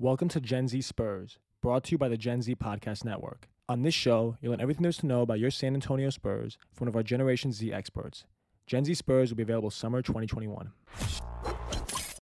Welcome to Gen Z Spurs, brought to you by the Gen Z Podcast Network. On this show, you'll learn everything there's to know about your San Antonio Spurs from one of our Generation Z experts. Gen Z Spurs will be available summer 2021.